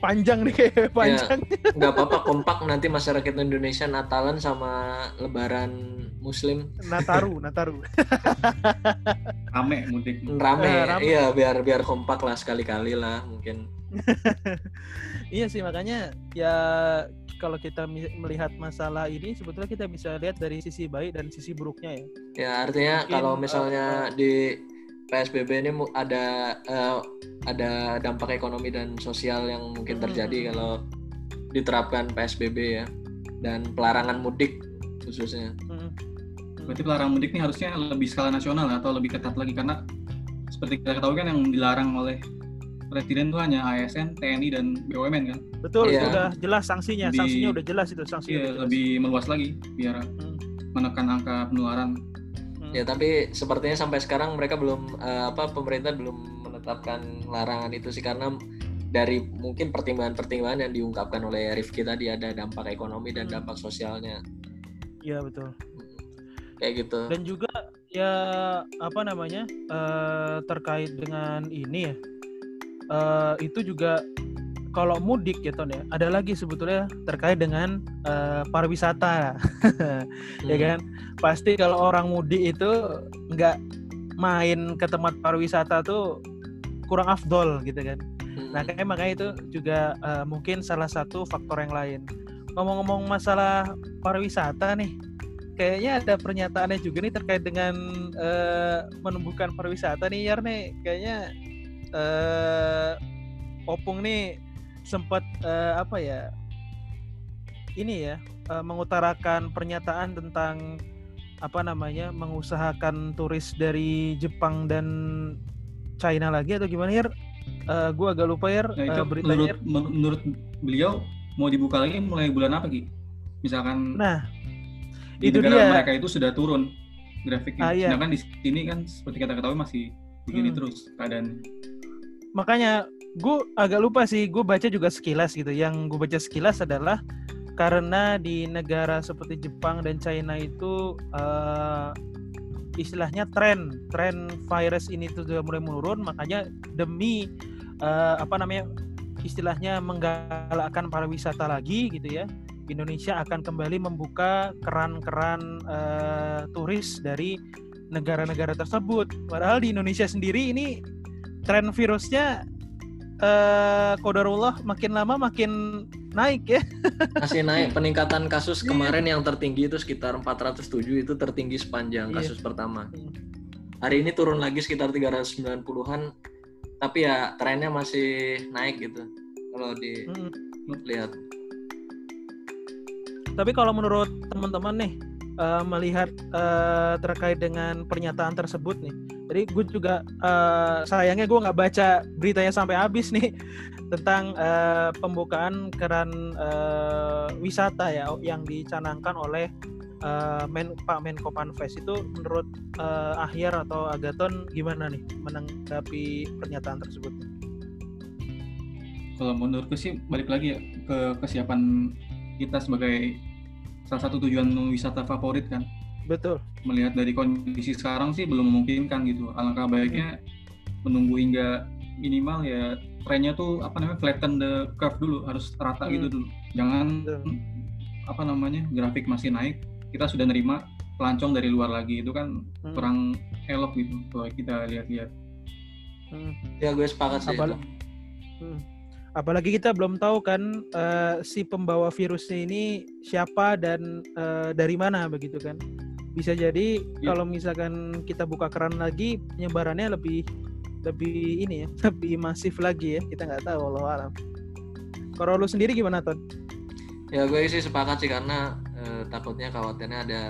panjang nih kayak panjang. Ya, nggak apa-apa kompak nanti masyarakat Indonesia Natalan sama Lebaran Muslim. Nataru. Rame mudik. Rame. Iya biar kompak lah sekali-kali lah mungkin. Iya sih makanya ya. Kalau kita melihat masalah ini, sebetulnya kita bisa lihat dari sisi baik dan sisi buruknya ya. Ya, artinya mungkin, kalau misalnya di PSBB ini ada dampak ekonomi dan sosial yang mungkin terjadi kalau diterapkan PSBB ya. Dan pelarangan mudik khususnya. Berarti pelarangan mudik ini harusnya lebih skala nasional atau lebih ketat lagi. Karena seperti kita ketahui kan yang dilarang oleh Presiden itu hanya ASN, TNI, dan BUMN kan? Betul, sudah jelas sanksinya. Sanksinya udah jelas itu. Sanksinya lebih meluas lagi biar menekan angka penularan. Ya, tapi sepertinya sampai sekarang mereka belum pemerintah belum menetapkan larangan itu sih, karena dari mungkin pertimbangan-pertimbangan yang diungkapkan oleh Rifki tadi ada dampak ekonomi dan dampak sosialnya. Iya, betul. Kayak gitu. Dan juga ya terkait dengan ini ya. Itu juga kalau mudik ya Ton ya, ada lagi sebetulnya terkait dengan pariwisata. Ya kan, pasti kalau orang mudik itu nggak main ke tempat pariwisata tuh kurang afdol gitu kan. Nah makanya itu juga mungkin salah satu faktor yang lain. Ngomong-ngomong masalah pariwisata nih, kayaknya ada pernyataannya juga nih terkait dengan menumbuhkan pariwisata nih, Yar nih. Kayaknya Opung nih sempat mengutarakan pernyataan tentang mengusahakan turis dari Jepang dan China lagi atau gimana, Yar? Gue agak lupa, Yar, beritanya. Menurut beliau mau dibuka lagi mulai bulan apa, Ki? Misalkan di negara dia. Mereka itu sudah turun grafiknya. Sedangkan di sini kan seperti kita ketahui masih begini terus keadaan. Makanya gue agak lupa sih, gue baca juga sekilas gitu. Yang gue baca sekilas adalah karena di negara seperti Jepang dan China itu istilahnya tren virus ini tuh sudah mulai menurun, makanya demi istilahnya menggalakkan pariwisata lagi gitu ya. Indonesia akan kembali membuka keran-keran turis dari negara-negara tersebut. Padahal di Indonesia sendiri ini tren virusnya qadarullah makin lama makin naik ya. Masih naik. Peningkatan kasus kemarin yang tertinggi itu sekitar 407, itu tertinggi sepanjang kasus pertama. Hari ini turun lagi sekitar 390-an, tapi ya trennya masih naik gitu kalau dilihat. Tapi kalau menurut teman-teman nih melihat terkait dengan pernyataan tersebut nih, jadi gue juga sayangnya gue nggak baca beritanya sampai habis nih tentang pembukaan keran wisata ya yang dicanangkan oleh Pak Menko Manfes itu. Menurut Ahyar atau Agaton gimana nih menanggapi pernyataan tersebut? Kalau menurutku sih balik lagi ya ke kesiapan kita sebagai salah satu tujuan wisata favorit kan. Betul. Melihat dari kondisi sekarang sih belum memungkinkan gitu. Alangkah baiknya menunggu hingga minimal ya trennya tuh flatten the curve dulu, harus rata gitu dulu. Jangan grafik masih naik, kita sudah nerima pelancong dari luar lagi, itu kan kurang elok gitu kalau kita lihat-lihat. Ya gue sepakat sih. Apalagi kita belum tahu kan si pembawa virusnya ini siapa dan dari mana begitu kan. Bisa jadi kalau misalkan kita buka keran lagi penyebarannya lebih ini ya, lebih masif lagi ya. Kita nggak tahu, wallahu alam. Kalau lu sendiri gimana, Ton? Ya gue sih sepakat sih karena takutnya khawatirnya ada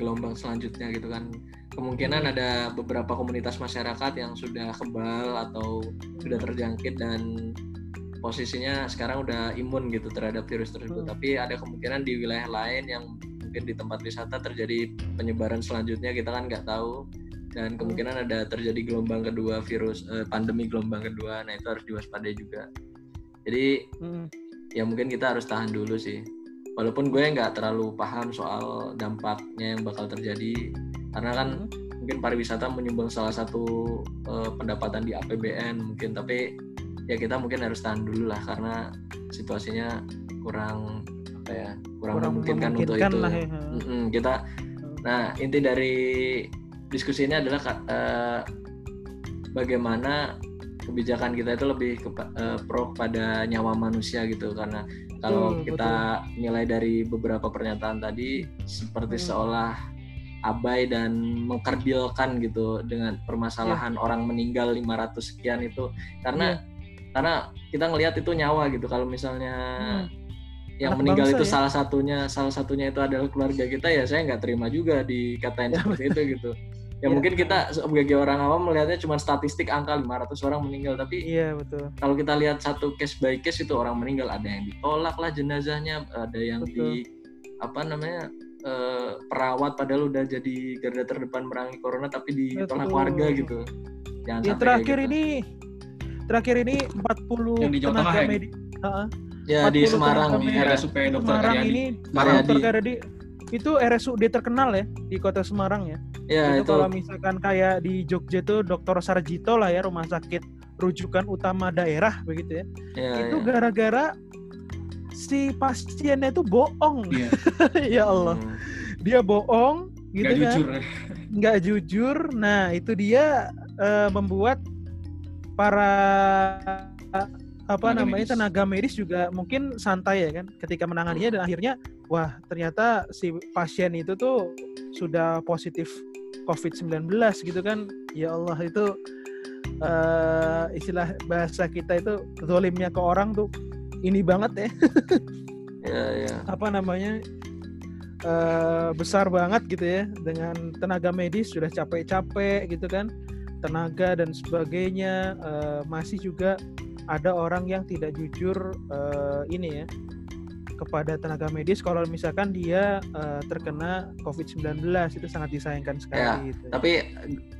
gelombang selanjutnya gitu kan. Kemungkinan ada beberapa komunitas masyarakat yang sudah kebal atau sudah terjangkit dan posisinya sekarang udah imun gitu terhadap virus tersebut. Tapi ada kemungkinan di wilayah lain yang mungkin di tempat wisata terjadi penyebaran selanjutnya, kita kan nggak tahu. Dan kemungkinan ada terjadi gelombang kedua virus, pandemi gelombang kedua. Nah itu harus diwaspadai juga. Jadi ya mungkin kita harus tahan dulu sih. Walaupun gue nggak terlalu paham soal dampaknya yang bakal terjadi. Karena kan mungkin pariwisata menyumbang salah satu pendapatan di APBN mungkin, tapi ya kita mungkin harus tahan dulu lah karena situasinya kurang memungkinkan untuk itu. Nah inti dari diskusi ini adalah bagaimana kebijakan kita itu lebih pro kepada nyawa manusia gitu, karena kalau kita nilai dari beberapa pernyataan tadi seperti seolah abai dan mengkerdilkan gitu dengan permasalahan orang meninggal 500 sekian itu karena kita ngelihat itu nyawa gitu. Kalau misalnya yang meninggal itu ya? salah satunya itu adalah keluarga kita, ya saya nggak terima juga dikatain seperti itu gitu. Ya mungkin kita sebagai orang awam melihatnya cuma statistik angka 500 orang meninggal, tapi betul. Kalau kita lihat satu case by case itu orang meninggal, ada yang ditolak lah jenazahnya, ada yang perawat padahal udah jadi garda terdepan merangi corona tapi ditolak warga gitu. Jangan sampai terakhir ini 40 tenaga medis. Ya di Semarang di RSUD Dr. Karyadi. Dr. Karyadi itu RSUD terkenal ya di kota Semarang ya. Ya itu kalau misalkan kayak di Jogja itu Dr. Sarjito lah ya, rumah sakit rujukan utama daerah begitu ya. Itu gara-gara si pasiennya itu bohong. Ya Allah. Dia bohong gitu. Nggak kan jujur. Nggak jujur. Nah itu dia membuat para tenaga medis juga mungkin santai ya kan ketika menanganinya, dan akhirnya wah ternyata si pasien itu tuh sudah positif COVID-19 gitu kan. Ya Allah, itu istilah bahasa kita itu zolimnya ke orang tuh ini banget ya. Besar banget gitu ya, dengan tenaga medis sudah capek-capek gitu kan, tenaga dan sebagainya, masih juga ada orang yang tidak jujur ini ya kepada tenaga medis kalau misalkan dia terkena COVID-19, itu sangat disayangkan sekali. Ya, gitu. Tapi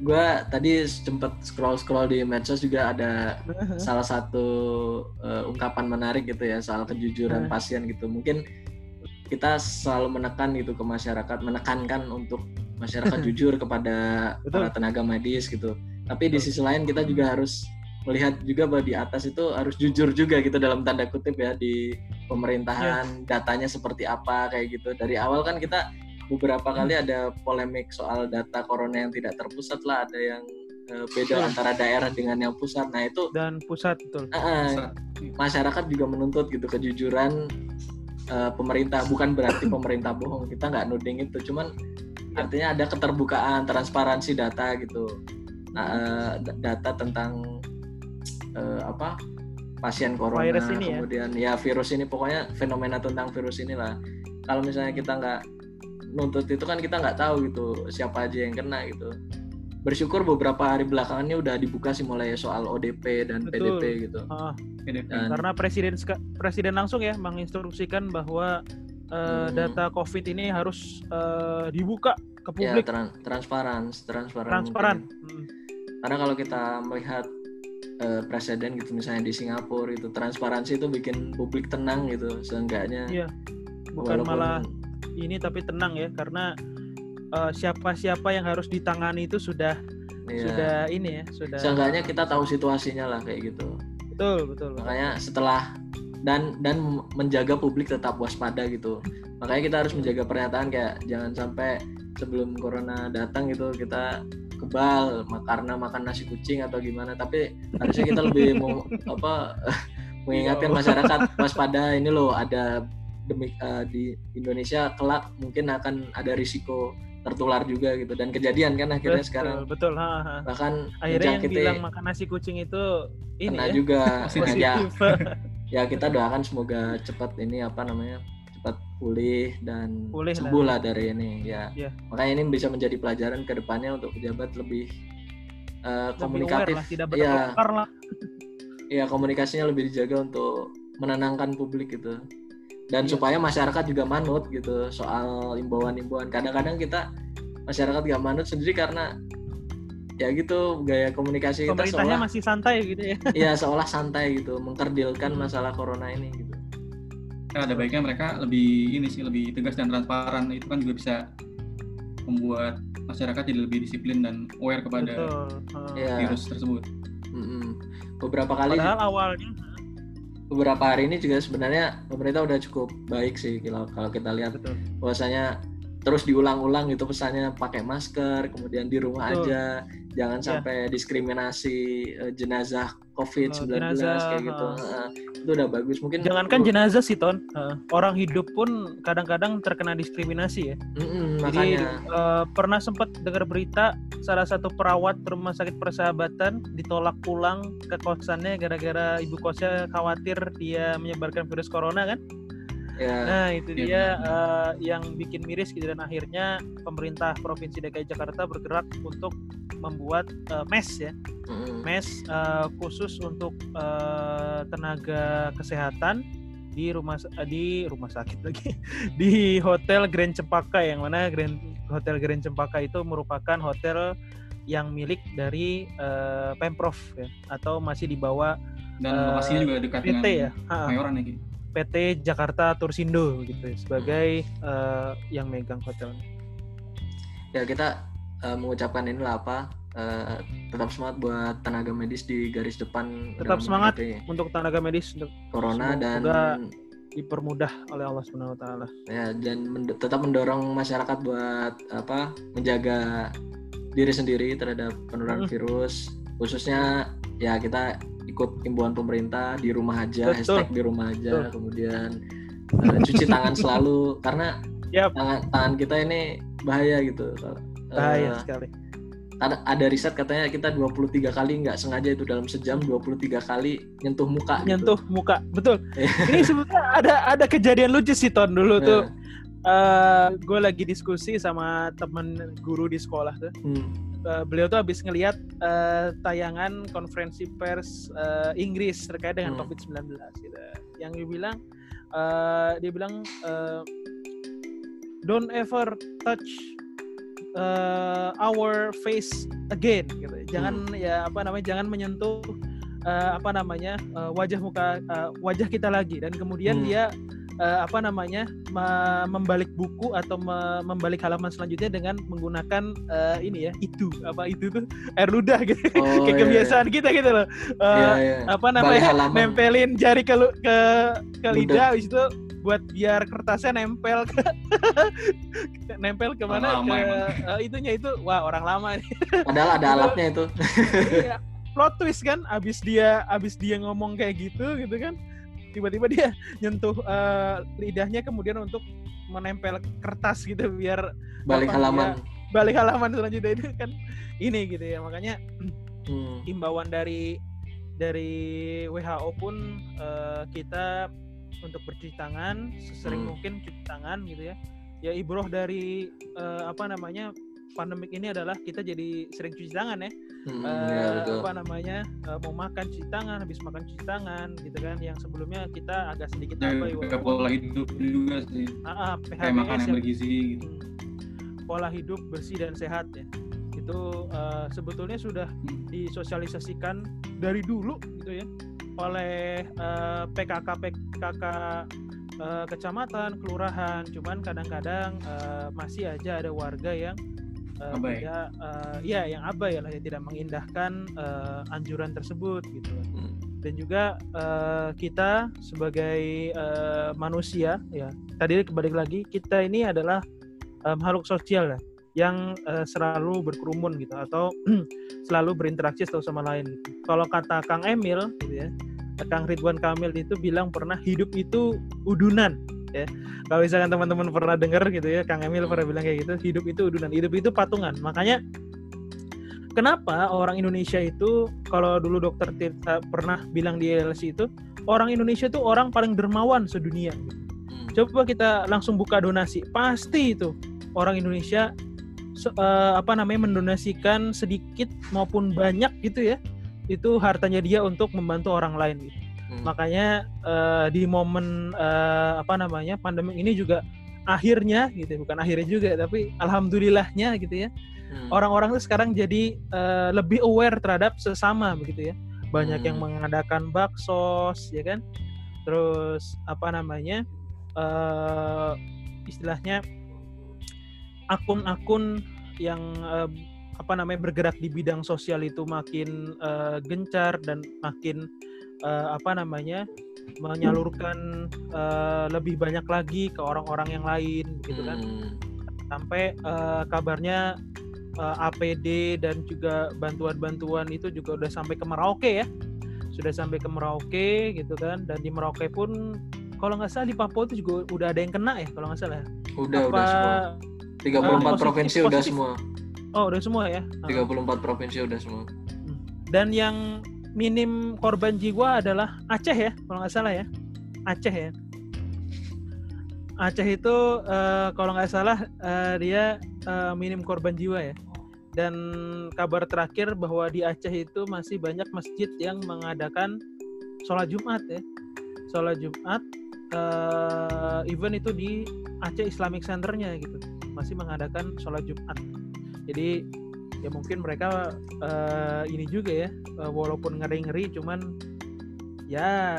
gue tadi sempat scroll di medsos juga ada salah satu ungkapan menarik gitu ya soal kejujuran pasien gitu. Mungkin kita selalu menekan gitu ke masyarakat, menekankan untuk masyarakat jujur kepada para tenaga medis gitu. Tapi di sisi lain kita juga harus melihat juga bahwa di atas itu harus jujur juga gitu dalam tanda kutip ya, di pemerintahan datanya seperti apa kayak gitu. Dari awal kan kita beberapa kali ada polemik soal data corona yang tidak terpusat lah, ada yang beda antara daerah dengan yang pusat. Nah itu dan pusat betul. Masyarakat juga menuntut gitu kejujuran pemerintah. Bukan berarti pemerintah bohong, kita nggak nuding itu, cuman artinya ada keterbukaan, transparansi data gitu. Nah, data tentang pasien corona, kemudian ya virus ini, pokoknya fenomena tentang virus inilah. Kalau misalnya kita nggak nuntut itu kan kita nggak tahu gitu siapa aja yang kena gitu. Bersyukur beberapa hari belakangan ini udah dibuka sih mulai soal ODP dan PDP gitu. Dan karena presiden langsung ya menginstruksikan bahwa data COVID ini harus dibuka ke publik. Ya, transparan. Karena kalau kita melihat presiden gitu, misalnya di Singapura itu transparansi itu bikin publik tenang gitu seenggaknya. Iya. Bukan malah ini tapi tenang ya, karena siapa-siapa yang harus ditangani itu sudah seenggaknya kita tahu situasinya lah kayak gitu. Betul. Makanya setelah dan menjaga publik tetap waspada gitu. Makanya kita harus menjaga pernyataan kayak jangan sampai sebelum corona datang gitu kita kebal karena makan nasi kucing atau gimana, tapi harusnya kita lebih mengingatkan masyarakat waspada. Ini loh ada di Indonesia kelak mungkin akan ada risiko tertular juga gitu, dan kejadian kan akhirnya sekarang bahkan akhirnya yang bilang makan nasi kucing itu ini kena juga ya kita doakan semoga cepat ini pulih dan sembuh lah dari ini ya. Makanya ini bisa menjadi pelajaran ke depannya untuk pejabat lebih komunikatif lah, tidak bertengkar lah. Ya, komunikasinya lebih dijaga untuk menenangkan publik gitu. Dan supaya masyarakat juga manut gitu soal imbauan-imbauan. Kadang-kadang kita masyarakat gak manut sendiri karena ya gitu gaya komunikasi kita seolah masih santai gitu ya. Iya, seolah santai gitu mengkerdilkan masalah corona ini gitu. Ya, ada baiknya mereka lebih tegas dan transparan. Itu kan juga bisa membuat masyarakat jadi lebih disiplin dan aware kepada virus tersebut. Beberapa hari ini juga sebenarnya pemerintah udah cukup baik sih kalau kita lihat. Bahwasanya terus diulang-ulang gitu pesannya, pakai masker, kemudian di rumah aja, jangan sampai diskriminasi jenazah COVID-19 kayak gitu. Itu udah bagus. Mungkin jangankan jenazah sih, Ton. Orang hidup pun kadang-kadang terkena diskriminasi ya. Jadi pernah sempat dengar berita salah satu perawat Rumah Sakit Persahabatan ditolak pulang ke kosannya gara-gara ibu kosnya khawatir dia menyebarkan virus corona kan. Ya, nah itu yang bikin miris gitu, dan akhirnya pemerintah Provinsi DKI Jakarta bergerak untuk membuat mes khusus untuk tenaga kesehatan di rumah sakit lagi di Hotel Grand Cempaka, yang mana Hotel Grand Cempaka itu merupakan hotel yang milik dari Pemprov ya, atau masih di bawah, dan lokasinya juga dekat PT dengan Mayoran ya gitu. PT Jakarta Tursindo gitu sebagai yang megang hotelnya. Ya, kita mengucapkan inilah tetap semangat buat tenaga medis di garis depan. Tetap semangat untuk tenaga medis untuk corona, dan juga dipermudah oleh Allah Subhanahu wa taala. Ya, dan tetap mendorong masyarakat buat menjaga diri sendiri terhadap penurunan virus, khususnya ya kita ikut himbauan pemerintah, di rumah aja, hashtag di rumah aja, kemudian cuci tangan selalu, karena tangan kita ini bahaya gitu. Bahaya sekali. Ada riset katanya kita 23 kali nggak sengaja itu dalam sejam 23 kali nyentuh muka. Nyentuh muka, betul. Ini sebetulnya ada kejadian lucu sih Ton dulu tuh. Gue lagi diskusi sama temen guru di sekolah tuh. Beliau tuh habis ngelihat tayangan konferensi pers Inggris terkait dengan COVID-19 gitu. Yang dia bilang don't ever touch our face again gitu. Jangan menyentuh wajah kita lagi, dan kemudian dia membalik buku atau membalik halaman selanjutnya dengan menggunakan air ludah gitu. Kayak kebiasaan kita gitu loh. Nempelin jari ke lidah habis itu buat biar kertasnya nempel ke nempel kemana ke itunya itu. Wah, orang lama nih. Padahal ada alatnya itu. Iya, plot twist kan, abis dia ngomong kayak gitu kan, tiba-tiba dia nyentuh lidahnya kemudian untuk menempel kertas gitu biar balik halaman selanjutnya itu kan ini gitu ya. Makanya himbauan dari WHO pun kita untuk bercuci tangan sesering mungkin, cuci tangan gitu ya. Ya ibroh dari pandemi ini adalah kita jadi sering cuci tangan ya. Mau makan cuci tangan, habis makan cuci tangan gitu kan. Yang sebelumnya kita agak sedikit pola hidup juga sih. Kayak makan yang bergizi gitu. Pola hidup bersih dan sehat ya. Itu sebetulnya sudah disosialisasikan dari dulu gitu ya, oleh PKK kecamatan, kelurahan, cuman kadang-kadang masih aja ada warga yang yang abai lah, yang tidak mengindahkan anjuran tersebut gitu. Dan juga kita sebagai manusia ya, tadi kembali lagi, kita ini adalah makhluk sosial ya, yang selalu berkerumun gitu atau selalu berinteraksi satu sama lain. Kalau kata Kang Emil gitu ya, Kang Ridwan Kamil itu bilang pernah hidup itu udunan ya. Kalau misalkan teman-teman pernah dengar gitu ya, Kang Emil pernah bilang kayak gitu, hidup itu udunan, hidup itu patungan. Makanya kenapa orang Indonesia itu, kalau dulu dokter Tirta pernah bilang di LC itu, orang Indonesia itu orang paling dermawan sedunia gitu. Coba kita langsung buka donasi, pasti itu orang Indonesia mendonasikan sedikit maupun banyak gitu ya, itu hartanya dia untuk membantu orang lain gitu. Makanya di momen pandemi ini juga akhirnya gitu, bukan akhirnya juga tapi alhamdulillahnya gitu ya, orang-orang itu sekarang jadi lebih aware terhadap sesama begitu ya. Banyak yang mengadakan baksos ya kan, terus istilahnya akun-akun yang bergerak di bidang sosial itu makin gencar dan makin menyalurkan lebih banyak lagi ke orang-orang yang lain gitu kan. Sampai kabarnya APD dan juga bantuan-bantuan itu juga udah sampai ke Merauke ya. Sudah sampai ke Merauke gitu kan, dan di Merauke pun kalau nggak salah di Papua itu juga udah ada yang kena ya kalau nggak salah. Udah semua. 34 provinsi positif. Udah semua. Oh, udah semua ya. 34 provinsi udah semua. Dan yang minim korban jiwa adalah Aceh ya, kalau nggak salah ya. Aceh ya. Aceh itu kalau nggak salah dia minim korban jiwa ya. Dan kabar terakhir bahwa di Aceh itu masih banyak masjid yang mengadakan sholat Jumat ya. Sholat Jumat event itu di Aceh Islamic Center-nya gitu, masih mengadakan sholat Jumat. Jadi ya mungkin mereka ini juga ya, walaupun ngeri-ngeri cuman ya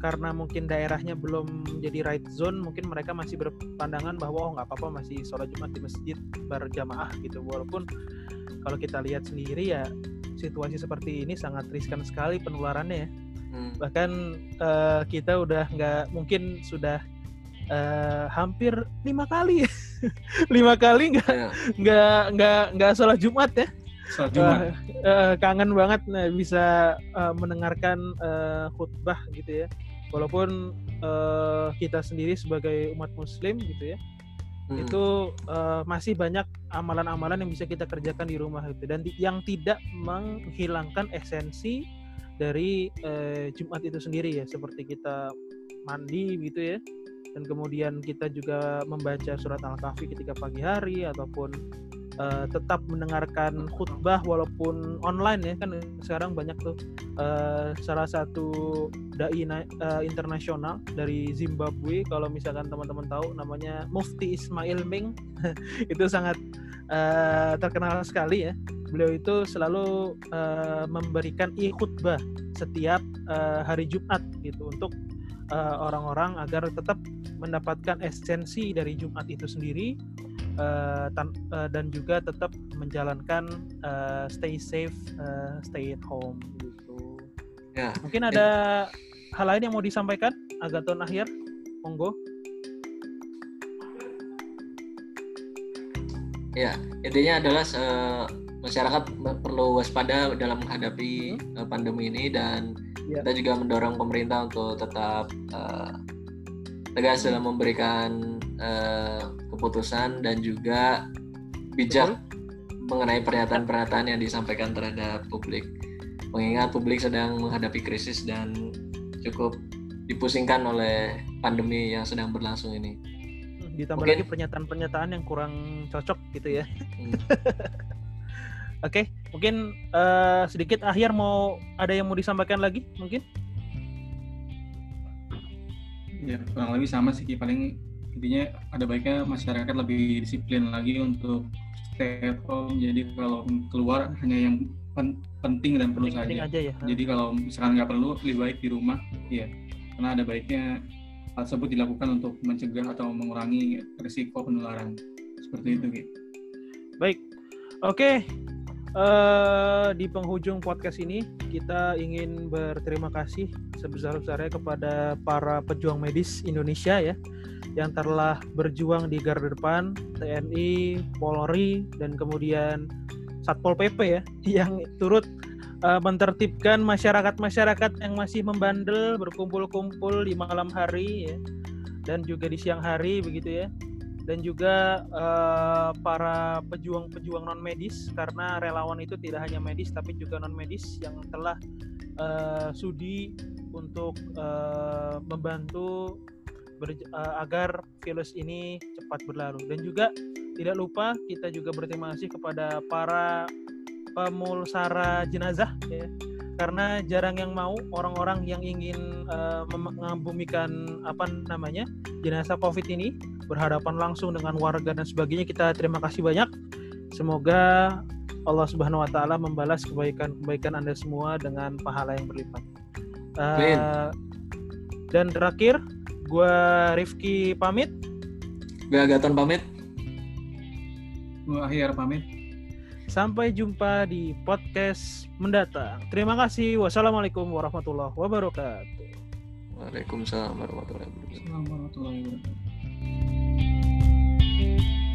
karena mungkin daerahnya belum jadi right zone, mungkin mereka masih berpandangan bahwa oh nggak apa-apa masih sholat Jumat di masjid berjamaah gitu. Walaupun kalau kita lihat sendiri ya, situasi seperti ini sangat riskan sekali penularannya ya. Bahkan kita udah nggak mungkin, sudah hampir 5 kali nggak sholat Jumat ya. Kangen banget bisa mendengarkan khutbah gitu ya, walaupun kita sendiri sebagai umat muslim gitu ya, itu masih banyak amalan-amalan yang bisa kita kerjakan di rumah gitu, dan yang tidak menghilangkan esensi dari Jumat itu sendiri ya, seperti kita mandi gitu ya, dan kemudian kita juga membaca surat Al-Kahfi ketika pagi hari, ataupun tetap mendengarkan khutbah walaupun online ya, kan sekarang banyak tuh salah satu dai internasional dari Zimbabwe, kalau misalkan teman-teman tahu namanya Mufti Ismail Ming itu sangat terkenal sekali ya. Beliau itu selalu memberikan khutbah setiap hari Jumat gitu, untuk orang-orang agar tetap mendapatkan esensi dari Jumat itu sendiri, dan juga tetap menjalankan stay safe, stay at home gitu. Ya. Mungkin ada hal lain yang mau disampaikan, Agaton, Ahyar, monggo. Ya, intinya adalah masyarakat perlu waspada dalam menghadapi pandemi ini, dan kita juga mendorong pemerintah untuk tetap tegas dalam memberikan keputusan, dan juga bijak mengenai pernyataan-pernyataan yang disampaikan terhadap publik, mengingat publik sedang menghadapi krisis dan cukup dipusingkan oleh pandemi yang sedang berlangsung ini. Ditambah lagi pernyataan-pernyataan yang kurang cocok gitu ya. Oke, mungkin sedikit Ahyar mau ada yang mau disampaikan lagi mungkin? Ya, kurang lebih sama sih, paling intinya ada baiknya masyarakat lebih disiplin lagi untuk stay at home. Jadi kalau keluar hanya yang penting dan perlu saja. Ya. Jadi kalau misalkan nggak perlu, lebih baik di rumah. Iya, karena ada baiknya hal tersebut dilakukan untuk mencegah atau mengurangi risiko penularan. Seperti itu, gitu. Baik, oke. Di penghujung podcast ini kita ingin berterima kasih sebesar-besarnya kepada para pejuang medis Indonesia ya, yang telah berjuang di garda depan, TNI, Polri, dan kemudian Satpol PP ya, yang turut menertibkan masyarakat-masyarakat yang masih membandel, berkumpul-kumpul di malam hari ya, dan juga di siang hari begitu ya. Dan juga para pejuang-pejuang non-medis, karena relawan itu tidak hanya medis tapi juga non-medis, yang telah sudi untuk membantu agar virus ini cepat berlalu. Dan juga tidak lupa kita juga berterima kasih kepada para pemulsara jenazah ya, karena jarang yang mau orang-orang yang ingin mengabumikan jenazah COVID ini berhadapan langsung dengan warga dan sebagainya. Kita terima kasih banyak. Semoga Allah Subhanahu Wa Taala membalas kebaikan Anda semua dengan pahala yang berlipat. Dan terakhir, gue Rifki pamit. Gue Agaton pamit. Gue Ahyar pamit. Sampai jumpa di podcast mendatang. Terima kasih. Wassalamualaikum warahmatullahi wabarakatuh. Waalaikumsalam warahmatullahi wabarakatuh.